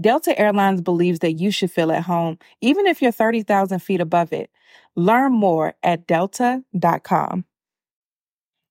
Delta Airlines believes that you should feel at home, even if you're 30,000 feet above it. Learn more at delta.com.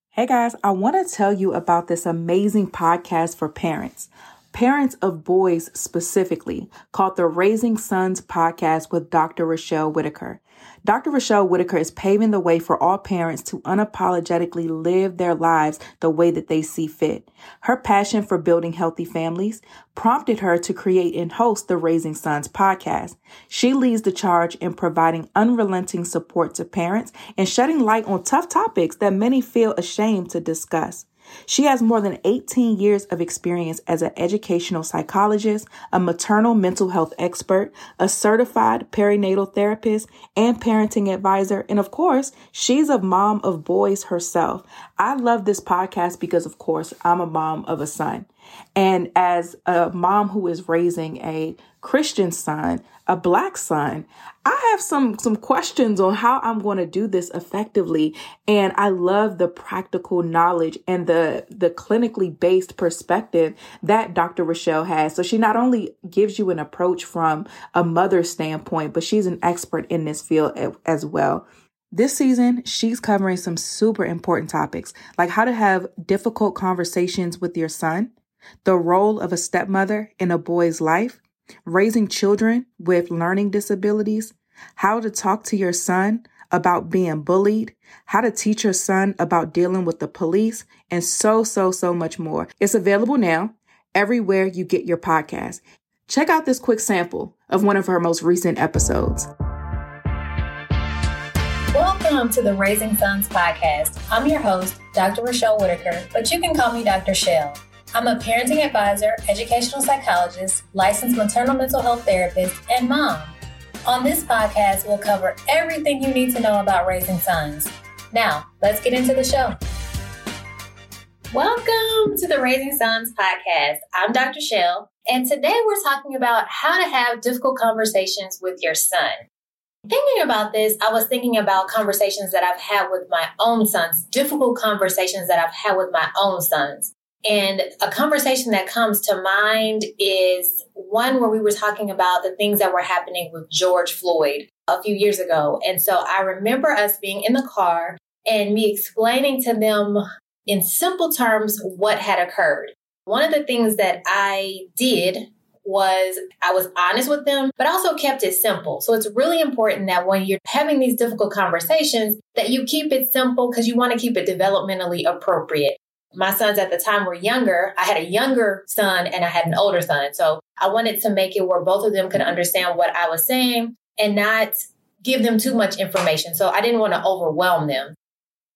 Hey guys, I want to tell you about this amazing podcast for parents. Parents of boys specifically, called the Raising Sons podcast with Dr. Rochelle Whitaker. Dr. Rochelle Whitaker is paving the way for all parents to unapologetically live their lives the way that they see fit. Her passion for building healthy families prompted her to create and host the Raising Sons podcast. She leads the charge in providing unrelenting support to parents and shedding light on tough topics that many feel ashamed to discuss. She has more than 18 years of experience as an educational psychologist, a maternal mental health expert, a certified perinatal therapist, and parenting advisor. And of course, she's a mom of boys herself. I love this podcast because, of course, I'm a mom of a son. And as a mom who is raising a Christian son, a Black son, I have some questions on how I'm going to do this effectively. And I love the practical knowledge and the clinically based perspective that Dr. Rochelle has. So she not only gives you an approach from a mother's standpoint, but she's an expert in this field as well. This season, she's covering some super important topics, like how to have difficult conversations with your son, the role of a stepmother in a boy's life, raising children with learning disabilities, how to talk to your son about being bullied, how to teach your son about dealing with the police, and so much more. It's available now everywhere you get your podcast. Check out this quick sample of one of her most recent episodes. Welcome to the Raising Sons podcast. I'm your host, Dr. Rochelle Whitaker, but you can call me Dr. Shell. I'm a parenting advisor, educational psychologist, licensed maternal mental health therapist, and mom. On this podcast, we'll cover everything you need to know about raising sons. Now, let's get into the show. Welcome to the Raising Sons podcast. I'm Dr. Shell, and today we're talking about how to have difficult conversations with your son. Thinking about this, I was thinking about conversations that I've had with my own sons, difficult conversations that I've had with my own sons. And a conversation that comes to mind is one where we were talking about the things that were happening with George Floyd a few years ago. And so I remember us being in the car and me explaining to them in simple terms what had occurred. One of the things that I did was I was honest with them, but also kept it simple. So it's really important that when you're having these difficult conversations that you keep it simple because you want to keep it developmentally appropriate. My sons at the time were younger. I had a younger son and I had an older son. So I wanted to make it where both of them could understand what I was saying and not give them too much information. So I didn't want to overwhelm them.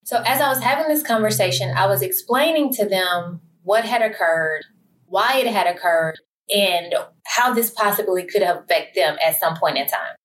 So as I was having this conversation, I was explaining to them what had occurred, why it had occurred, and how this possibly could affect them at some point in time.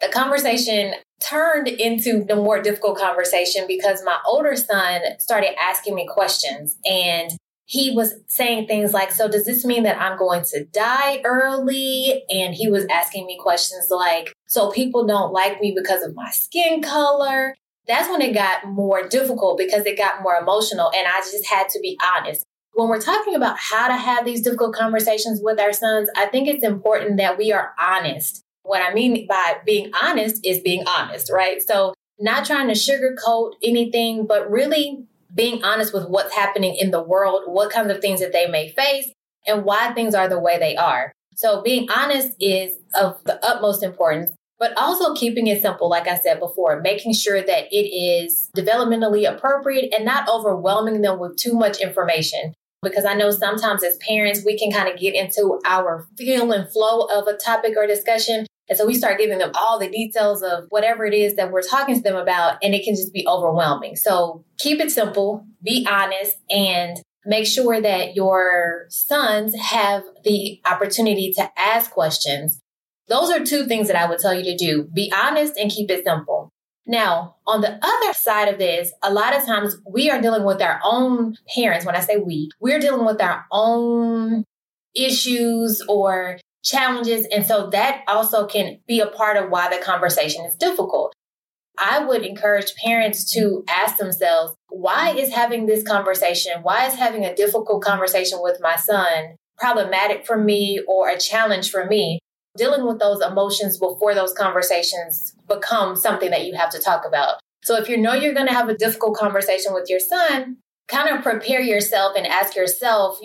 The conversation turned into the more difficult conversation because my older son started asking me questions and he was saying things like, so does this mean that I'm going to die early? And he was asking me questions like, so people don't like me because of my skin color. That's when it got more difficult because it got more emotional and I just had to be honest. when we're talking about how to have these difficult conversations with our sons, I think it's important that we are honest. What I mean by being honest is being honest, right? So not trying to sugarcoat anything, but really being honest with what's happening in the world, what kinds of things that they may face, and why things are the way they are. So being honest is of the utmost importance, but also keeping it simple, like I said before, making sure that it is developmentally appropriate and not overwhelming them with too much information. Because I know sometimes as parents, we can kind of get into our feel and flow of a topic or discussion. And so we start giving them all the details of whatever it is that we're talking to them about, and it can just be overwhelming. So keep it simple, be honest, and make sure that your sons have the opportunity to ask questions. Those are two things that I would tell you to do. Be honest and keep it simple. Now, on the other side of this, a lot of times we are dealing with our own parents. When I say we're dealing with our own issues or challenges. And so that also can be a part of why the conversation is difficult. I would encourage parents to ask themselves, why is having this conversation, why is having a difficult conversation with my son problematic for me or a challenge for me? Dealing with those emotions before those conversations become something that you have to talk about. So if you know you're going to have a difficult conversation with your son, kind of prepare yourself and ask yourself,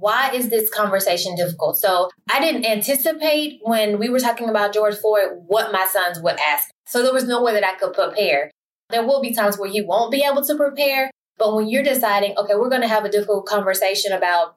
why is this conversation difficult? So I didn't anticipate when we were talking about George Floyd what my sons would ask. So there was no way that I could prepare. There will be times where you won't be able to prepare, but when you're deciding, okay, we're going to have a difficult conversation about,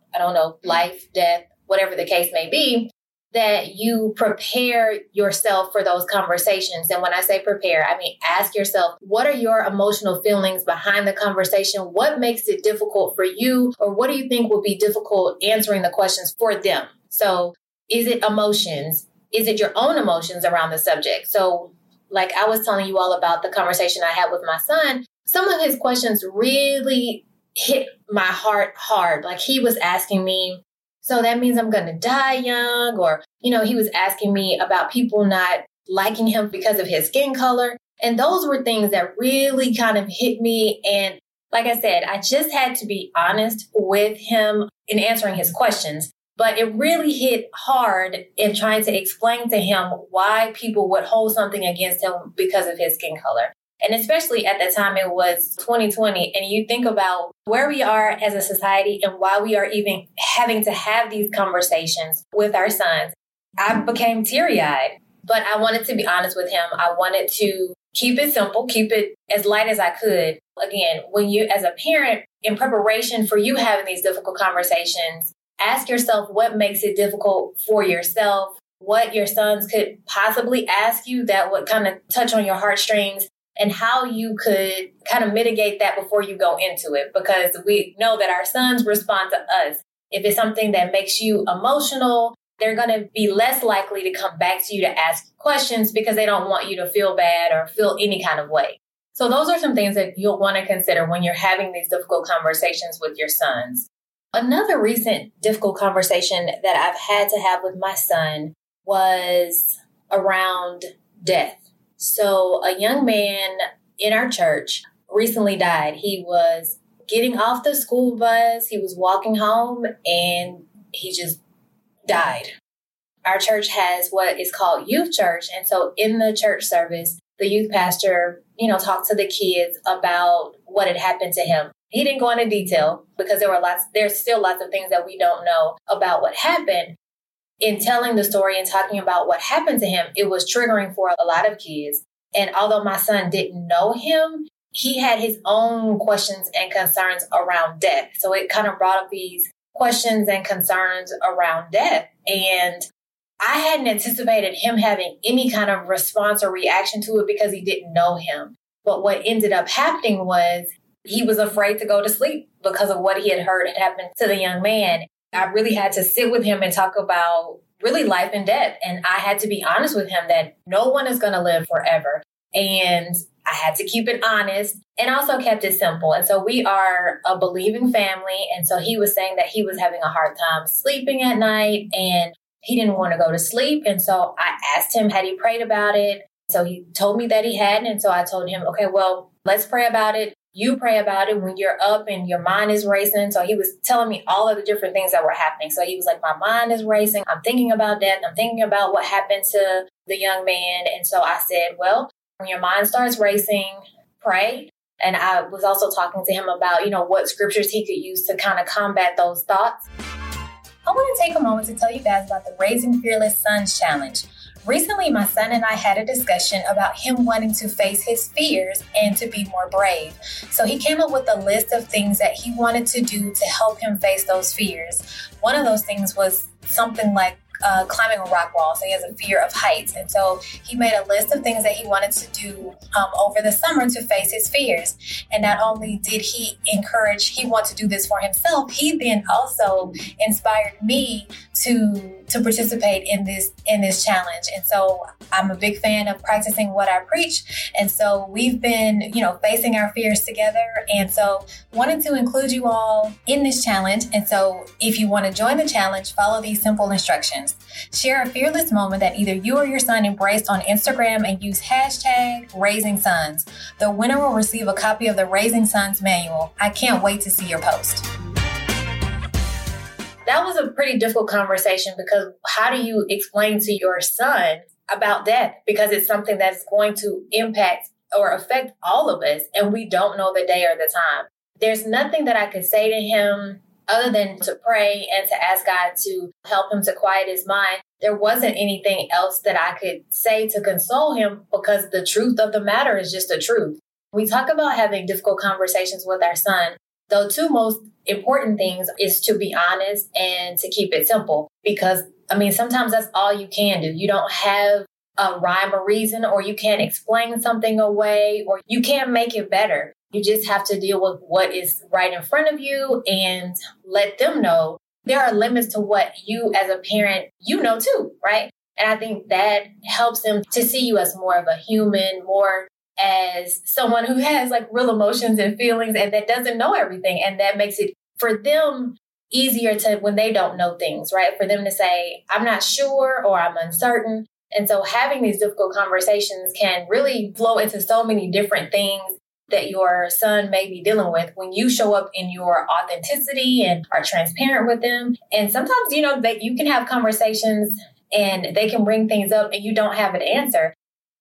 life, death, whatever the case may be, that you prepare yourself for those conversations. And when I say prepare, I mean, ask yourself, what are your emotional feelings behind the conversation? What makes it difficult for you? Or what do you think will be difficult answering the questions for them? So is it emotions? Is it your own emotions around the subject? So like I was telling you all about the conversation I had with my son, some of his questions really hit my heart hard. Like he was asking me, so that means I'm going to die young, or, he was asking me about people not liking him because of his skin color. And those were things that really kind of hit me. And like I said, I just had to be honest with him in answering his questions. But it really hit hard in trying to explain to him why people would hold something against him because of his skin color. And especially at that time, it was 2020. And you think about where we are as a society and why we are even having to have these conversations with our sons. I became teary-eyed, but I wanted to be honest with him. I wanted to keep it simple, keep it as light as I could. Again, when you, as a parent, in preparation for you having these difficult conversations, ask yourself what makes it difficult for yourself, what your sons could possibly ask you that would kind of touch on your heartstrings, and how you could kind of mitigate that before you go into it, because we know that our sons respond to us. If it's something that makes you emotional, they're going to be less likely to come back to you to ask questions because they don't want you to feel bad or feel any kind of way. So those are some things that you'll want to consider when you're having these difficult conversations with your sons. Another recent difficult conversation that I've had to have with my son was around death. So a young man in our church recently died. He was getting off the school bus. He was walking home and he just died. Our church has what is called youth church. And so in the church service, the youth pastor, talked to the kids about what had happened to him. He didn't go into detail because there's still lots of things that we don't know about what happened. In telling the story and talking about what happened to him, it was triggering for a lot of kids. And although my son didn't know him, he had his own questions and concerns around death. So it kind of brought up these questions and concerns around death. And I hadn't anticipated him having any kind of response or reaction to it because he didn't know him. But what ended up happening was he was afraid to go to sleep because of what he had heard had happened to the young man. I really had to sit with him and talk about really life and death. And I had to be honest with him that no one is going to live forever. And I had to keep it honest and also kept it simple. And so we are a believing family. And so he was saying that he was having a hard time sleeping at night and he didn't want to go to sleep. And so I asked him, had he prayed about it? So he told me that he hadn't. And so I told him, okay, well, let's pray about it. You pray about it when you're up and your mind is racing. So he was telling me all of the different things that were happening. So he was like, my mind is racing. I'm thinking about that. And I'm thinking about what happened to the young man. And so I said, well, when your mind starts racing, pray. And I was also talking to him about, what scriptures he could use to kind of combat those thoughts. I want to take a moment to tell you guys about the Raising Fearless Sons Challenge. Recently, my son and I had a discussion about him wanting to face his fears and to be more brave. So he came up with a list of things that he wanted to do to help him face those fears. One of those things was something like climbing a rock wall. So he has a fear of heights. And so he made a list of things that he wanted to do over the summer to face his fears. And not only did he want to do this for himself, he then also inspired me to participate in this challenge. And so I'm a big fan of practicing what I preach. And so we've been, facing our fears together. And so wanted to include you all in this challenge. And so if you want to join the challenge, follow these simple instructions. Share a fearless moment that either you or your son embraced on Instagram and use #RaisingSons. The winner will receive a copy of the Raising Sons manual. I can't wait to see your post. That was a pretty difficult conversation because how do you explain to your son about that? Because it's something that's going to impact or affect all of us, and we don't know the day or the time. There's nothing that I could say to him other than to pray and to ask God to help him to quiet his mind. There wasn't anything else that I could say to console him because the truth of the matter is just the truth. We talk about having difficult conversations with our son. The two most important things is to be honest and to keep it simple because, sometimes that's all you can do. You don't have a rhyme or reason, or you can't explain something away, or you can't make it better. You just have to deal with what is right in front of you and let them know there are limits to what you as a parent, too, right? And I think that helps them to see you as more of a human, more as someone who has real emotions and feelings and that doesn't know everything. And that makes it for them easier to when they don't know things, right? For them to say, I'm not sure or I'm uncertain. And so having these difficult conversations can really flow into so many different things that your son may be dealing with when you show up in your authenticity and are transparent with them. And sometimes, that you can have conversations and they can bring things up and you don't have an answer.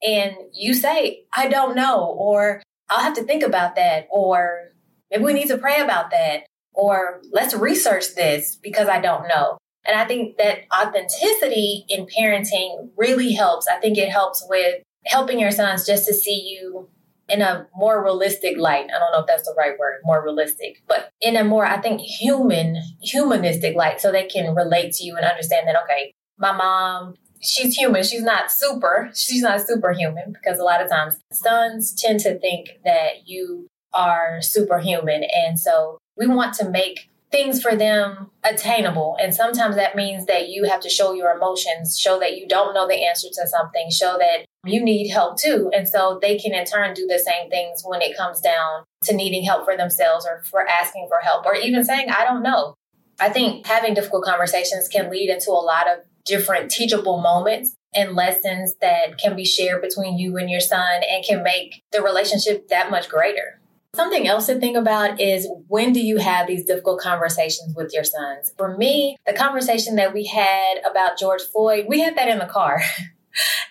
And you say, I don't know, or I'll have to think about that, or maybe we need to pray about that, or let's research this because I don't know. And I think that authenticity in parenting really helps. I think it helps with helping your sons just to see you in a more realistic light. I don't know if that's the right word, more realistic, but in a more, I think, humanistic light, so they can relate to you and understand that, okay, my mom, she's human. She's not superhuman, because a lot of times sons tend to think that you are superhuman. And so we want to make things for them attainable. And sometimes that means that you have to show your emotions, show that you don't know the answer to something, show that you need help too. And so they can in turn do the same things when it comes down to needing help for themselves or for asking for help or even saying, I don't know. I think having difficult conversations can lead into a lot of different teachable moments and lessons that can be shared between you and your son and can make the relationship that much greater. Something else to think about is, when do you have these difficult conversations with your sons? For me, the conversation that we had about George Floyd, we had that in the car.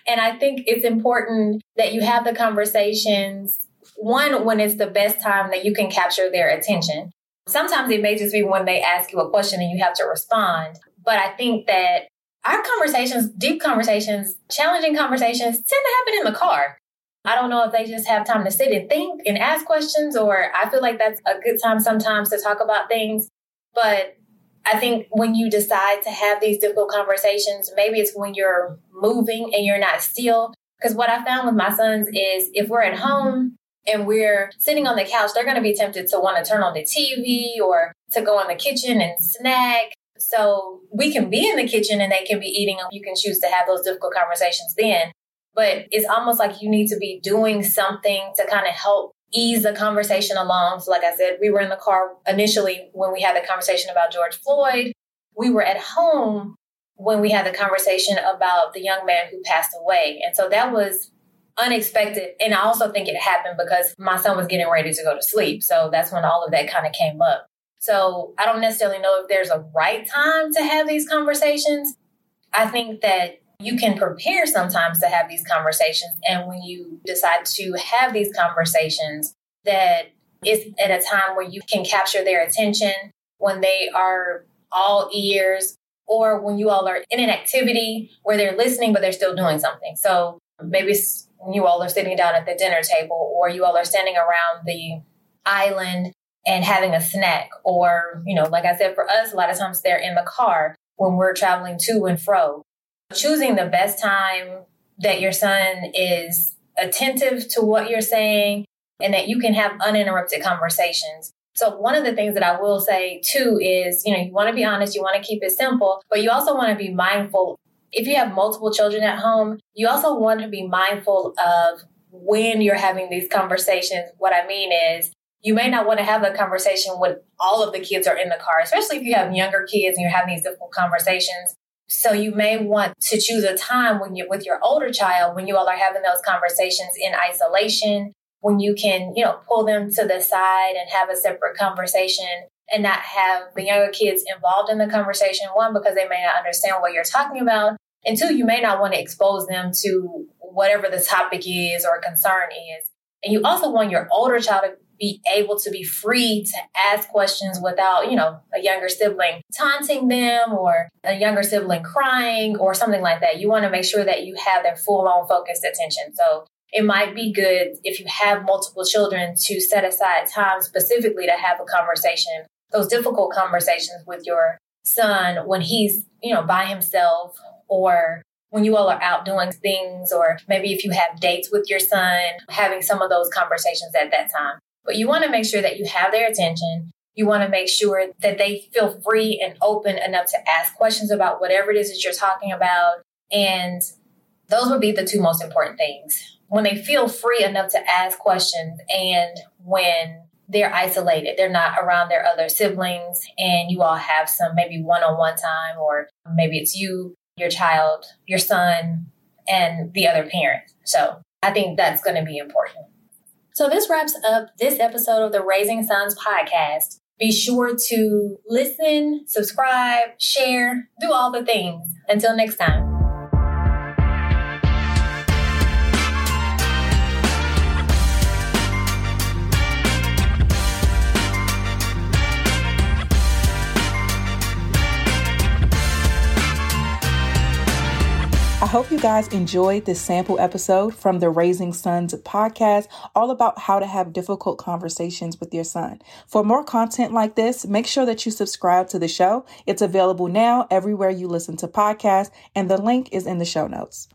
And I think it's important that you have the conversations, one, when it's the best time that you can capture their attention. Sometimes it may just be when they ask you a question and you have to respond. But I think that our conversations, deep conversations, challenging conversations tend to happen in the car. I don't know if they just have time to sit and think and ask questions, or I feel like that's a good time sometimes to talk about things. But I think when you decide to have these difficult conversations, maybe it's when you're moving and you're not still. Because what I found with my sons is if we're at home and we're sitting on the couch, they're going to be tempted to want to turn on the TV or to go in the kitchen and snack. So we can be in the kitchen and they can be eating, and you can choose to have those difficult conversations then. But it's almost like you need to be doing something to kind of help ease the conversation along. So like I said, we were in the car initially when we had the conversation about George Floyd. We were at home when we had the conversation about the young man who passed away. And so that was unexpected. And I also think it happened because my son was getting ready to go to sleep. So that's when all of that kind of came up. So I don't necessarily know if there's a right time to have these conversations. I think that you can prepare sometimes to have these conversations. And when you decide to have these conversations, that it's at a time where you can capture their attention, when they are all ears, or when you all are in an activity where they're listening, but they're still doing something. So maybe you all are sitting down at the dinner table, or you all are standing around the island and having a snack, or, you know, like I said, for us, a lot of times they're in the car when we're traveling to and fro. Choosing the best time that your son is attentive to what you're saying and that you can have uninterrupted conversations. So one of the things that I will say, too, is, you know, you want to be honest, you want to keep it simple, but you also want to be mindful. If you have multiple children at home, you also want to be mindful of when you're having these conversations. What I mean is, you may not want to have a conversation when all of the kids are in the car, especially if you have younger kids and you're having these difficult conversations. So you may want to choose a time when you're with your older child, when you all are having those conversations in isolation, when you can, you know, pull them to the side and have a separate conversation and not have the younger kids involved in the conversation. One, because they may not understand what you're talking about. And two, you may not want to expose them to whatever the topic is or concern is. And you also want your older child to be able to be free to ask questions without, you know, a younger sibling taunting them or a younger sibling crying or something like that. You want to make sure that you have their full-on focused attention. So it might be good, if you have multiple children, to set aside time specifically to have a conversation, those difficult conversations with your son when he's, you know, by himself, or when you all are out doing things, or maybe if you have dates with your son, having some of those conversations at that time. But you want to make sure that you have their attention. You want to make sure that they feel free and open enough to ask questions about whatever it is that you're talking about. And those would be the two most important things. When they feel free enough to ask questions, and when they're isolated, they're not around their other siblings, and you all have some maybe one-on-one time, or maybe it's you, your child, your son, and the other parent. So I think that's going to be important. So this wraps up this episode of the Raising Sons podcast. Be sure to listen, subscribe, share, do all the things. Until next time. I hope you guys enjoyed this sample episode from the Raising Sons podcast, all about how to have difficult conversations with your son. For more content like this, make sure that you subscribe to the show. It's available now everywhere you listen to podcasts, and the link is in the show notes.